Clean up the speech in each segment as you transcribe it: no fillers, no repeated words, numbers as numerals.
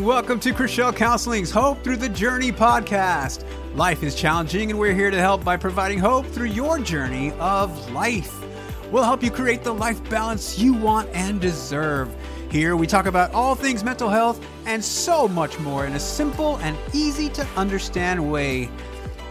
and welcome to Cruchelle Counseling's Hope Through the Journey podcast. Life is challenging, and we're here to help by providing hope through your journey of life. We'll help you create the life balance you want and deserve. Here we talk about all things mental health and so much more in a simple and easy to understand way.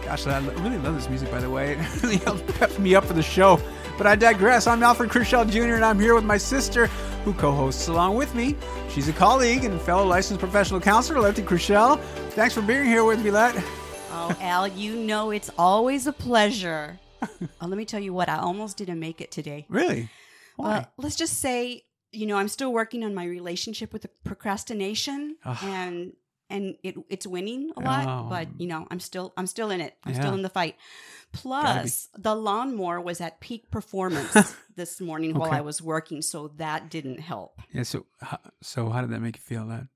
Gosh, I really love this music, by the way. It really pepped me up for the show. But I digress. I'm Alfred Cruchelle Jr., and I'm here with my sister, who co-hosts along with me. She's a colleague and fellow licensed professional counselor, Letty Crixell. Thanks for being here with me, Let. Oh, Al, you know it's always a pleasure. Oh, let me tell you what, I almost didn't make it today. Really? Why? Let's just say, you know, I'm still working on my relationship with the procrastination, and it's winning a lot, but you know, I'm still in it. I'm still in the fight. Plus, the lawnmower was at peak performance this morning while I was working, so that didn't help. Yeah. So how did that make you feel, Len?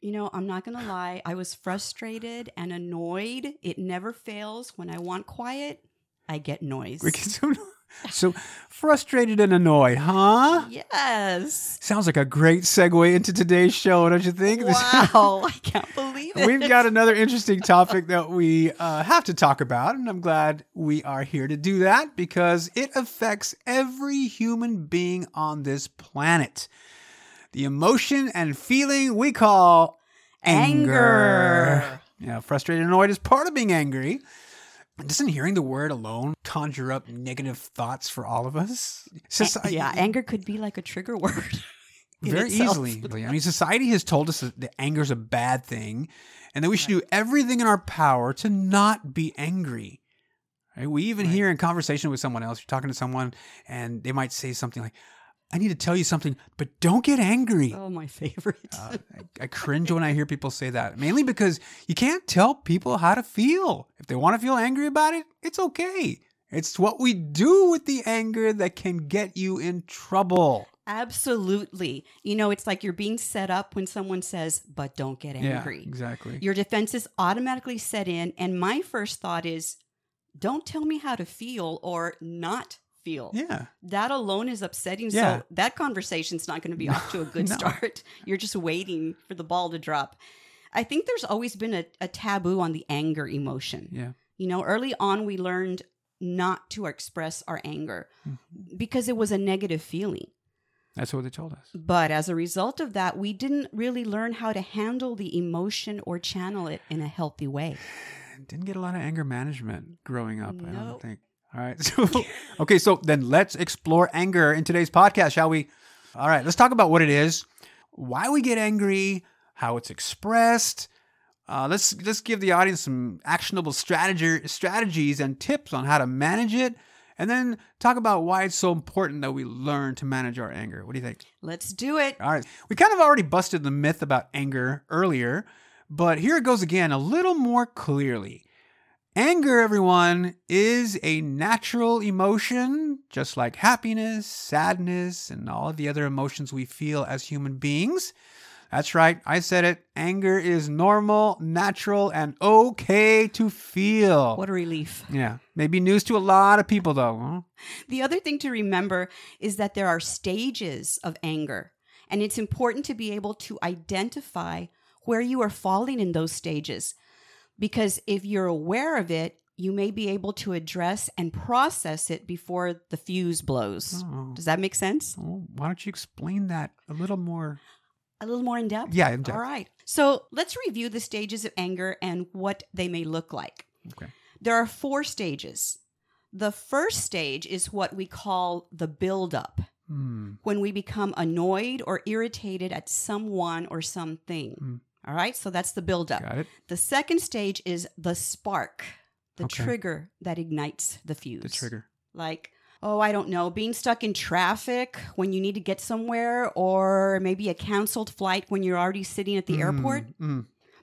You know, I'm not going to lie. I was frustrated and annoyed. It never fails. When I want quiet, I get noise. So frustrated and annoyed, huh? Yes. Sounds like a great segue into today's show, don't you think? Wow, I can't believe it. We've got another interesting topic that we have to talk about, and I'm glad we are here to do that because it affects every human being on this planet. The emotion and feeling we call anger. Yeah, frustrated and annoyed is part of being angry. Doesn't hearing the word alone conjure up negative thoughts for all of us? Anger could be like a trigger word. Very easily. I mean, society has told us that anger is a bad thing and that we should do everything in our power to not be angry. Right? We even hear in conversation with someone else, you're talking to someone and they might say something like, I need to tell you something, but don't get angry. Oh, my favorite. I cringe when I hear people say that, mainly because you can't tell people how to feel. If they want to feel angry about it, it's okay. It's what we do with the anger that can get you in trouble. Absolutely. You know, it's like you're being set up when someone says, but don't get angry. Yeah, exactly. Your defenses automatically set in. And my first thought is, don't tell me how to feel or not feel. Yeah. That alone is upsetting. Yeah. So that conversation's not going to be off to a good start. You're just waiting for the ball to drop. I think there's always been a taboo on the anger emotion. Yeah. You know, early on we learned not to express our anger because it was a negative feeling. That's what they told us. But as a result of that, we didn't really learn how to handle the emotion or channel it in a healthy way. Didn't get a lot of anger management growing up, I don't think. All right. So then let's explore anger in today's podcast, shall we? All right. Let's talk about what it is, why we get angry, how it's expressed. Let's give the audience some actionable strategies and tips on how to manage it, and then talk about why it's so important that we learn to manage our anger. What do you think? Let's do it. All right. We kind of already busted the myth about anger earlier, but here it goes again a little more clearly. Anger, everyone, is a natural emotion, just like happiness, sadness, and all of the other emotions we feel as human beings. That's right, I said it. Anger is normal, natural, and okay to feel. What a relief. Yeah, maybe news to a lot of people, though. Huh? The other thing to remember is that there are stages of anger, and it's important to be able to identify where you are falling in those stages. Because if you're aware of it, you may be able to address and process it before the fuse blows. Oh. Does that make sense? Well, why don't you explain that a little more? A little more in depth? Yeah, in depth. All right. So let's review the stages of anger and what they may look like. Okay. There are 4 stages. The first stage is what we call the buildup. When we become annoyed or irritated at someone or something. All right, so that's the buildup. Got it. The second stage is the spark, the trigger that ignites the fuse. The trigger. Like, being stuck in traffic when you need to get somewhere, or maybe a canceled flight when you're already sitting at the airport.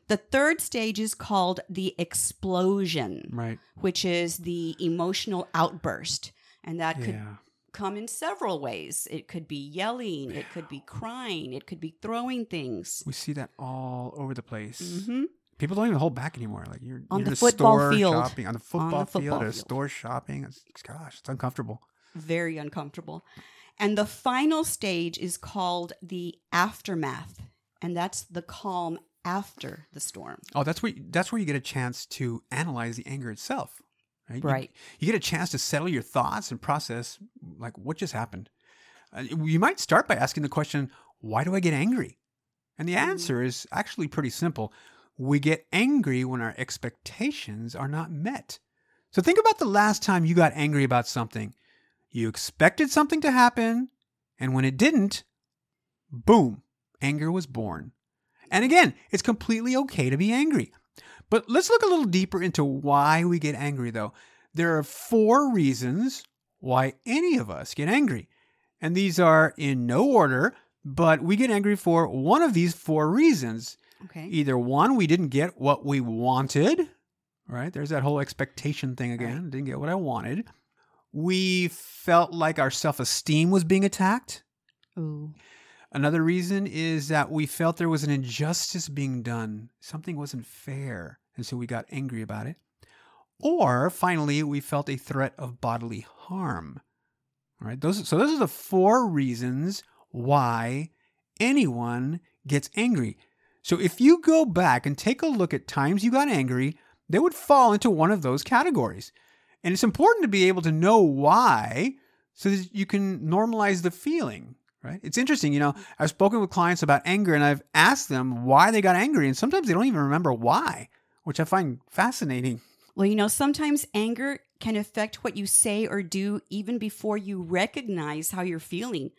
The third stage is called the explosion, which is the emotional outburst. And that could come in several ways. It could be yelling, it could be crying, it could be throwing things. We see that all over the place. People don't even hold back anymore. Like you're on the football field, shopping on the football field, or store shopping. It's uncomfortable. Very uncomfortable. And the final stage is called the aftermath, and that's the calm after the storm. Oh, that's where you get a chance to analyze the anger itself. Right. You get a chance to settle your thoughts and process like what just happened. You might start by asking the question, why do I get angry? And the answer is actually pretty simple. We get angry when our expectations are not met. So think about the last time you got angry about something. You expected something to happen, and when it didn't, boom, anger was born. And again, it's completely okay to be angry. But let's look a little deeper into why we get angry, though. There are 4 reasons why any of us get angry. And these are in no order, but we get angry for one of these 4 reasons. Okay. Either one, we didn't get what we wanted, right? There's that whole expectation thing again. Right. Didn't get what I wanted. We felt like our self-esteem was being attacked. Ooh. Another reason is that we felt there was an injustice being done. Something wasn't fair, and so we got angry about it. Or, finally, we felt a threat of bodily harm. All right, those are the 4 reasons why anyone gets angry. So if you go back and take a look at times you got angry, they would fall into one of those categories. And it's important to be able to know why so that you can normalize the feeling. Right? It's interesting, I've spoken with clients about anger and I've asked them why they got angry and sometimes they don't even remember why, which I find fascinating. Well, sometimes anger can affect what you say or do even before you recognize how you're feeling.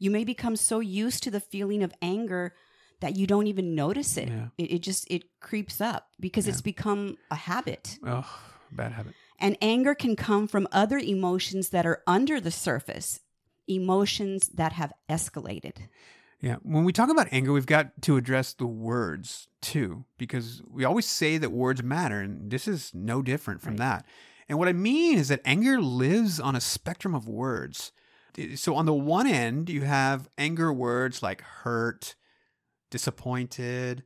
You may become so used to the feeling of anger that you don't even notice it. Yeah. It just creeps up because it's become a habit. Oh, bad habit. And anger can come from other emotions that are under the surface. Emotions that have escalated. Yeah. When we talk about anger, we've got to address the words too, because we always say that words matter, and this is no different from that. And what I mean is that anger lives on a spectrum of words. So on the one end, you have anger words like hurt, disappointed,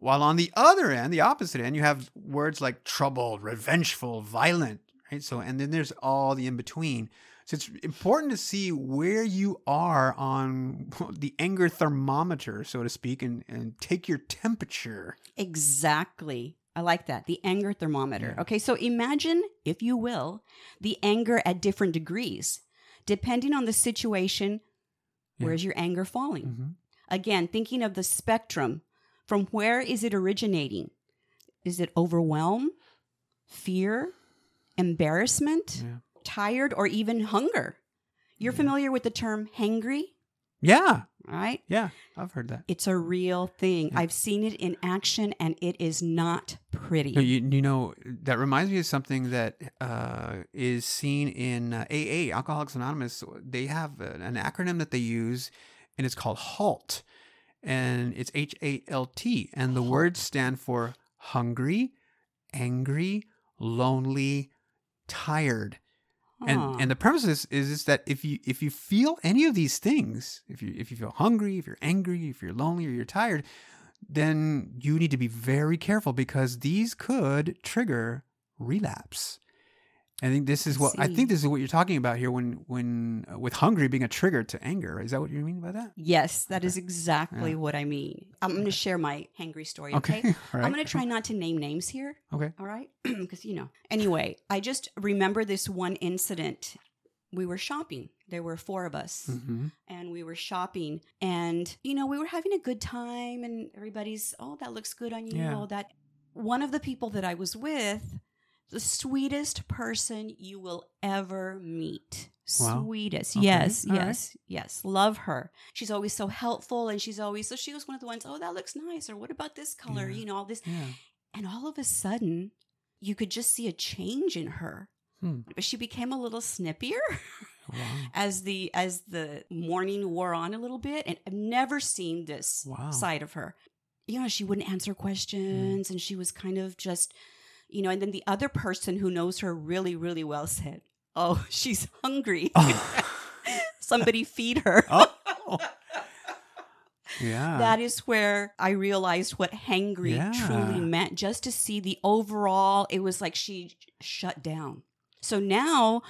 while on the other end, the opposite end, you have words like troubled, revengeful, violent, right? So, and then there's all the in-between. So it's important to see where you are on the anger thermometer, so to speak, and take your temperature. Exactly. I like that. The anger thermometer. Yeah. Okay, so imagine, if you will, the anger at different degrees. Depending on the situation, where's your anger falling? Mm-hmm. Again, thinking of the spectrum, from where is it originating? Is it overwhelm, fear, embarrassment? Yeah. Tired, or even hunger. You're familiar with the term hangry? Yeah. Right? Yeah, I've heard that. It's a real thing. Yeah. I've seen it in action, and it is not pretty. That reminds me of something that is seen in AA, Alcoholics Anonymous. They have an acronym that they use, and it's called HALT. And it's H-A-L-T. And the words stand for hungry, angry, lonely, tired. And the premise is that if you feel any of these things, if you feel hungry, if you're angry, if you're lonely, or you're tired, then you need to be very careful because these could trigger relapse. I think this is what you're talking about here when with hungry being a trigger to anger. Is that what you mean by that? Yes, that is exactly what I mean. I'm going to share my hangry story, okay? Right. I'm going to try not to name names here. Okay. All right? Because, Anyway, I just remember this one incident. We were shopping. There were 4 of us. Mm-hmm. And we were shopping. And, we were having a good time. And everybody's, oh, that looks good on you. Yeah. All that. One of the people that I was with... the sweetest person you will ever meet. Wow. Sweetest. Okay. Yes, all yes, right. Yes. Love her. She's always so helpful and she was one of the ones, oh, that looks nice. Or what about this color? Yeah. All this. Yeah. And all of a sudden, you could just see a change in her. But she became a little snippier as the morning wore on a little bit. And I've never seen this side of her. She wouldn't answer questions and she was kind of just... and then the other person who knows her really, really well said, oh, she's hungry. Oh. Somebody feed her. Oh. Yeah. That is where I realized what hangry truly meant. Just to see the overall, it was like she shut down. So now,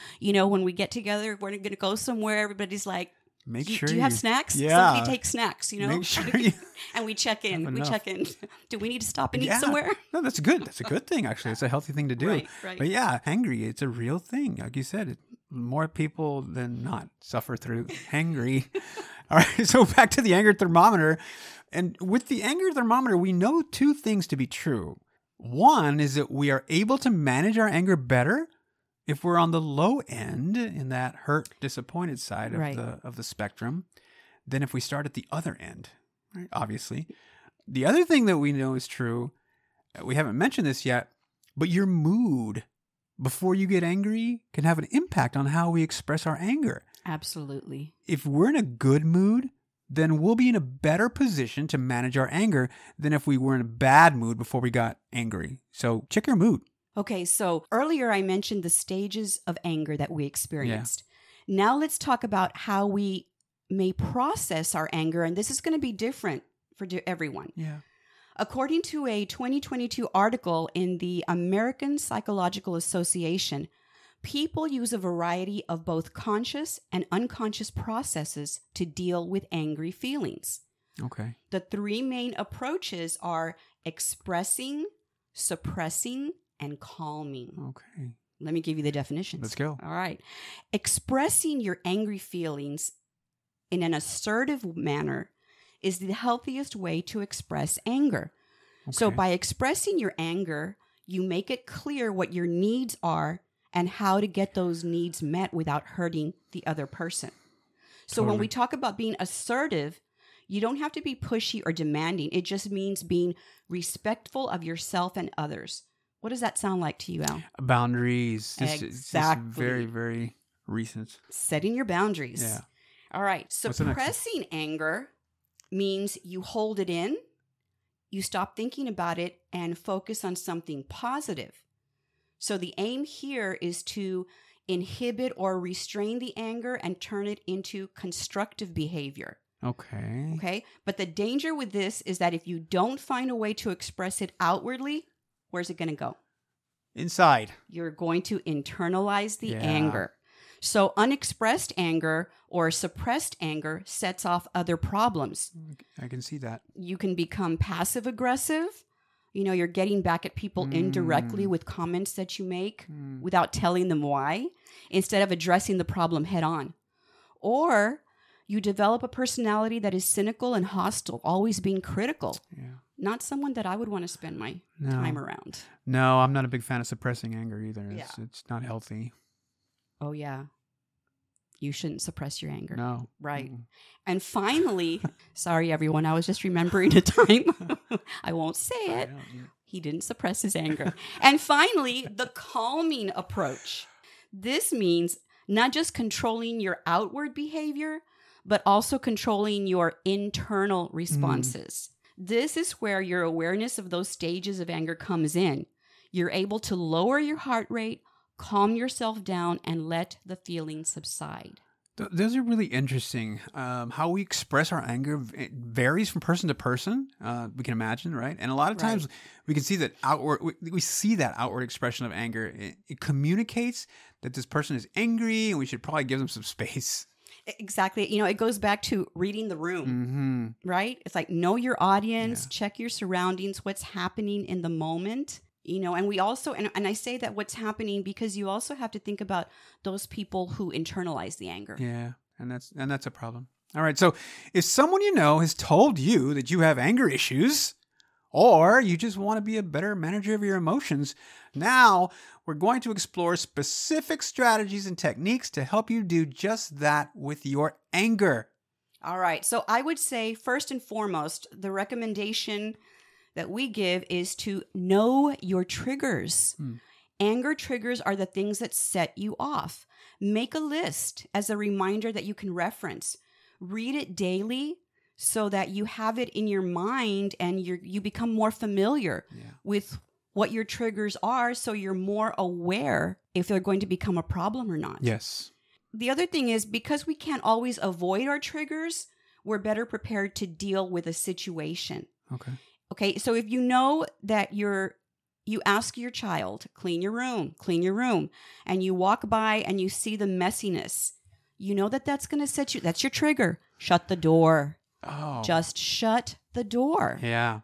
when we get together, we're going to go somewhere. Everybody's like, Make sure do you have snacks? Yeah. Somebody take snacks, you know? Make sure you and we check in. We check in. Do we need to stop and eat somewhere? No, that's good. That's a good thing, actually. It's a healthy thing to do. Right. But yeah, hangry, it's a real thing. Like you said, more people than not suffer through hangry. All right, so back to the anger thermometer. And with the anger thermometer, we know two things to be true. One is that we are able to manage our anger better if we're on the low end in that hurt, disappointed side of the spectrum, than if we start at the other end, right? Obviously. The other thing that we know is true, we haven't mentioned this yet, but your mood before you get angry can have an impact on how we express our anger. Absolutely. If we're in a good mood, then we'll be in a better position to manage our anger than if we were in a bad mood before we got angry. So check your mood. Okay, so earlier I mentioned the stages of anger that we experienced. Yeah. Now let's talk about how we may process our anger, and this is going to be different for everyone. Yeah. According to a 2022 article in the American Psychological Association, people use a variety of both conscious and unconscious processes to deal with angry feelings. Okay. The three main approaches are expressing, suppressing, and calming. Okay. Let me give you the definitions. Let's go. All right. Expressing your angry feelings in an assertive manner is the healthiest way to express anger. Okay. So by expressing your anger, you make it clear what your needs are and how to get those needs met without hurting the other person. So totally. When we talk about being assertive, you don't have to be pushy or demanding. It just means being respectful of yourself and others. What does that sound like to you, Al? Boundaries. Exactly. This very, very recent. Setting your boundaries. Yeah. All right. Suppressing anger means you hold it in, you stop thinking about it, and focus on something positive. So the aim here is to inhibit or restrain the anger and turn it into constructive behavior. Okay. Okay. But the danger with this is that if you don't find a way to express it outwardly, where's it going to go? Inside. You're going to internalize the anger. So unexpressed anger or suppressed anger sets off other problems. I can see that. You can become passive aggressive. You know, you're getting back at people indirectly with comments that you make without telling them why, instead of addressing the problem head on. Or you develop a personality that is cynical and hostile, always being critical. Yeah. Not someone that I would want to spend my time around. No, I'm not a big fan of suppressing anger either. It's not healthy. Oh, yeah. You shouldn't suppress your anger. No. Right. Mm-mm. And finally, sorry, everyone, I was just remembering a time. I won't say it. He didn't suppress his anger. And finally, the calming approach. This means not just controlling your outward behavior, but also controlling your internal responses. This is where your awareness of those stages of anger comes in. You're able to lower your heart rate, calm yourself down, and let the feeling subside. Those are really interesting. How we express our anger varies from person to person. We can imagine, right? And a lot of times we can see that outward. We see that outward expression of anger. It communicates that this person is angry, and we should probably give them some space. Exactly. You know, it goes back to reading the room, right? It's like, know your audience, check your surroundings, what's happening in the moment, you know, and we also, and I say that what's happening because you also have to think about those people who internalize the anger. Yeah. And that's a problem. All right. So if someone you know has told you that you have anger issues, or you just want to be a better manager of your emotions, now we're going to explore specific strategies and techniques to help you do just that with your anger. All right. So I would say, first and foremost, the recommendation that we give is to know your triggers. Anger triggers are the things that set you off. Make a list as a reminder that you can reference. Read it daily, so that you have it in your mind and you become more familiar with what your triggers are, so you're more aware if they're going to become a problem or not. Yes. The other thing is, because we can't always avoid our triggers, we're better prepared to deal with a situation. Okay, so if you know that you ask your child, clean your room, and you walk by and you see the messiness, you know that that's going to set you, that's your trigger. Shut the door. Oh. Just shut the door. Yeah.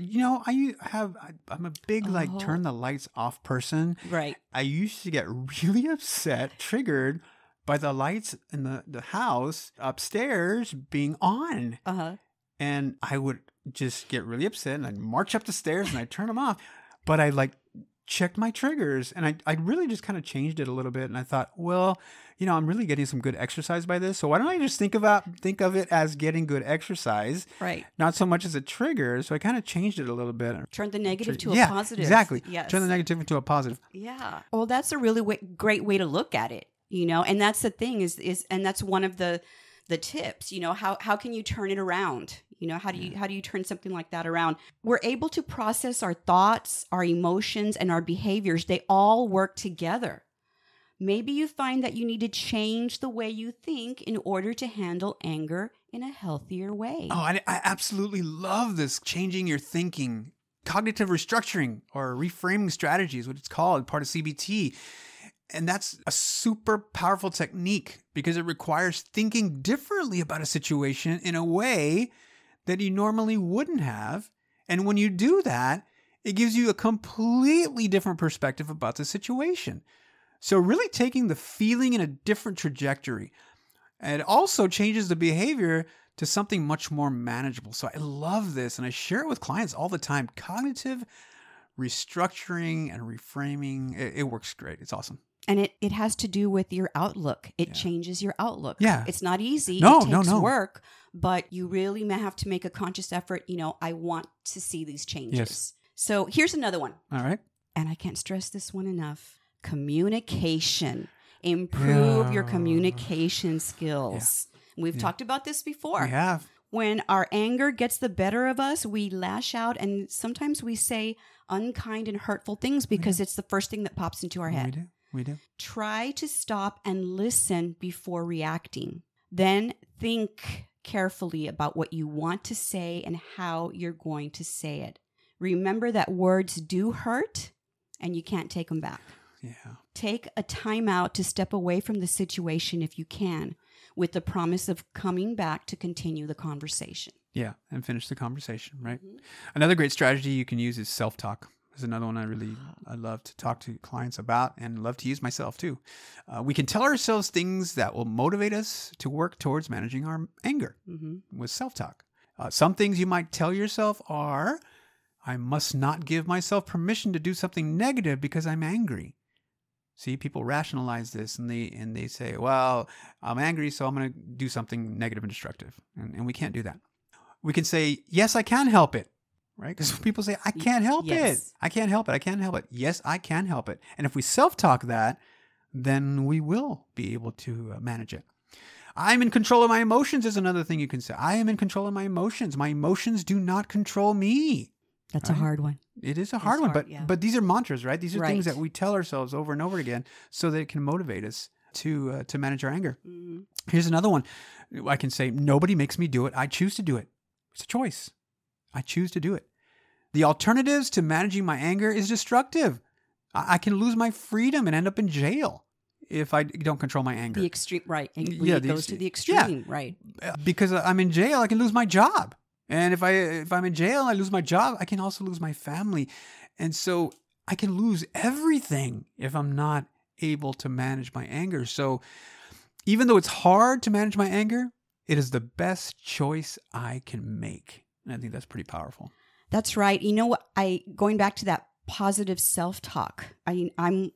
You know, I'm a big, like, turn the lights off person. Right. I used to get really upset, triggered by the lights in the house upstairs being on. Uh-huh. And I would just get really upset and I'd march up the stairs and I'd turn them off. But I, like, checked my triggers and I really just kind of changed it a little bit. And I thought, well, you know, I'm really getting some good exercise by this. So why don't I just think of it as getting good exercise, right? Not so much as a trigger. So I kind of changed it a little bit. Turn the negative to a positive. Exactly. Yes. Turn the negative into a positive. Yeah. Well, that's a really great way to look at it, you know, and that's the thing is, and that's one of the tips, you know, how can you turn it around? You know, how do you turn something like that around? We're able to process our thoughts, our emotions, and our behaviors. They all work together. Maybe you find that you need to change the way you think in order to handle anger in a healthier way. Oh, I absolutely love this, changing your thinking. Cognitive restructuring or reframing strategy is what it's called, part of CBT. And that's a super powerful technique because it requires thinking differently about a situation in a way that you normally wouldn't have. And when you do that, it gives you a completely different perspective about the situation. So really taking the feeling in a different trajectory. And it also changes the behavior to something much more manageable. So I love this, and I share it with clients all the time. Cognitive restructuring and reframing, it works great. It's awesome. And it has to do with your outlook. It changes your outlook. Yeah. It's not easy. No, it takes work, but you really may have to make a conscious effort. You know, I want to see these changes. Yes. So here's another one. All right. And I can't stress this one enough. Communication. Improve your communication skills. Yeah. We've talked about this before. We have. When our anger gets the better of us, we lash out, and sometimes we say unkind and hurtful things because it's the first thing that pops into our head. We do. Try to stop and listen before reacting. Then think carefully about what you want to say and how you're going to say it. Remember that words do hurt and you can't take them back. Yeah. Take a time out to step away from the situation if you can, with the promise of coming back to continue the conversation. Yeah, and finish the conversation, right? Mm-hmm. Another great strategy you can use is self-talk. Is another one I love to talk to clients about and love to use myself too. We can tell ourselves things that will motivate us to work towards managing our anger with self-talk. Some things you might tell yourself are, I must not give myself permission to do something negative because I'm angry. See, people rationalize this and they say, well, I'm angry, so I'm going to do something negative and destructive. And we can't do that. We can say, yes, I can help it. Right? Because people say, I can't help it. I can't help it. I can't help it. Yes, I can help it. And if we self-talk that, then we will be able to manage it. I'm in control of my emotions is another thing you can say. I am in control of my emotions. My emotions do not control me. That's a hard one. It is a hard one. But these are mantras, right? These are things that we tell ourselves over and over again so that it can motivate us to manage our anger. Mm. Here's another one. I can say, nobody makes me do it. I choose to do it. It's a choice. I choose to do it. The alternatives to managing my anger is destructive. I can lose my freedom and end up in jail if I don't control my anger. The extreme, right. It goes to the extreme, right. Because I'm in jail, I can lose my job. And if I'm in jail, I lose my job, I can also lose my family. And so I can lose everything if I'm not able to manage my anger. So even though it's hard to manage my anger, it is the best choice I can make. And I think that's pretty powerful. That's right. You know what? Going back to that positive self-talk, I'm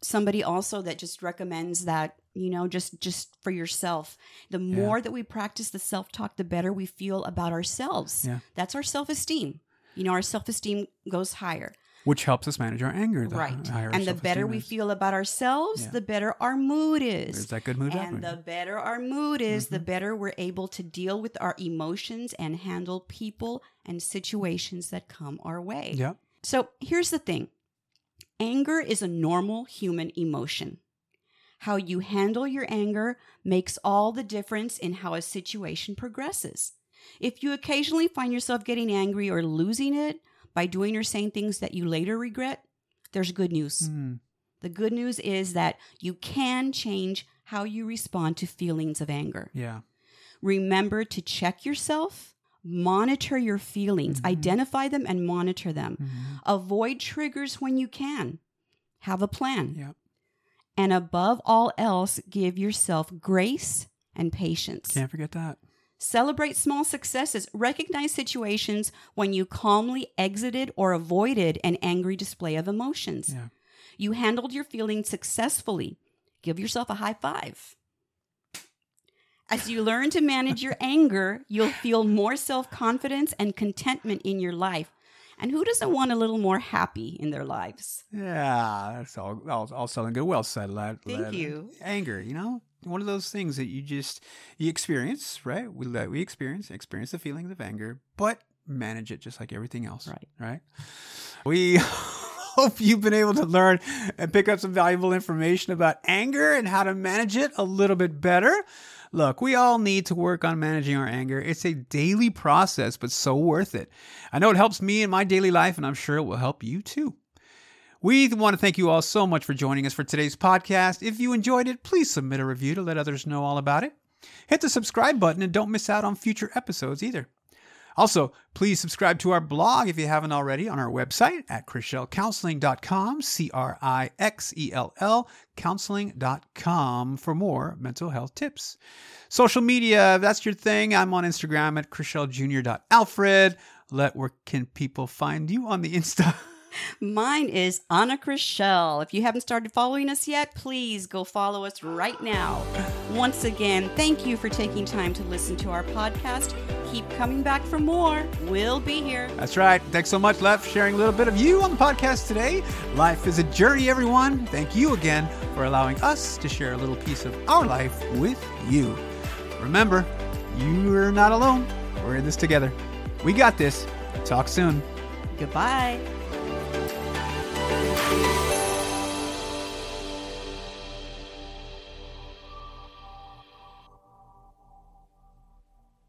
somebody also that just recommends that, you know, just for yourself. The more that we practice the self-talk, the better we feel about ourselves. Yeah. That's our self-esteem. You know, our self-esteem goes higher. Which helps us manage our anger. Right. And the better we feel about ourselves, the better our mood is. There's that good mood. And the better our mood is, the better we're able to deal with our emotions and handle people and situations that come our way. Yeah. So here's the thing. Anger is a normal human emotion. How you handle your anger makes all the difference in how a situation progresses. If you occasionally find yourself getting angry or losing it, by doing or saying things that you later regret, there's good news. Mm. The good news is that you can change how you respond to feelings of anger. Yeah. Remember to check yourself, monitor your feelings, mm-hmm. identify them and monitor them. Mm-hmm. Avoid triggers when you can. Have a plan. Yeah. And above all else, give yourself grace and patience. Can't forget that. Celebrate small successes. Recognize situations when you calmly exited or avoided an angry display of emotions. Yeah. You handled your feelings successfully. Give yourself a high five. As you learn to manage your anger, you'll feel more self-confidence and contentment in your life. And who doesn't want a little more happy in their lives? Yeah, that's all sounding good. Well said, lad. Thank you. Anger, you know, one of those things that you experience, right? We experience the feelings of anger, but manage it just like everything else, right? We hope you've been able to learn and pick up some valuable information about anger and how to manage it a little bit better. Look, we all need to work on managing our anger. It's a daily process, but so worth it. I know it helps me in my daily life, and I'm sure it will help you too. We want to thank you all so much for joining us for today's podcast. If you enjoyed it, please submit a review to let others know all about it. Hit the subscribe button and don't miss out on future episodes either. Also, please subscribe to our blog if you haven't already on our website at ChrishellCounseling.com, Crixell, counseling.com for more mental health tips. Social media, if that's your thing, I'm on Instagram at ChrichelleJr.Alfred. Where can people find you on the Insta? Mine is Ana Crixell. If you haven't started following us yet, please go follow us right now. Once again, thank you for taking time to listen to our podcast. Keep coming back for more. We'll be here. That's right. Thanks so much, Lef, for sharing a little bit of you on the podcast today. Life is a journey, everyone. Thank you again for allowing us to share a little piece of our life with you. Remember, you're not alone. We're in this together. We got this. Talk soon. Goodbye.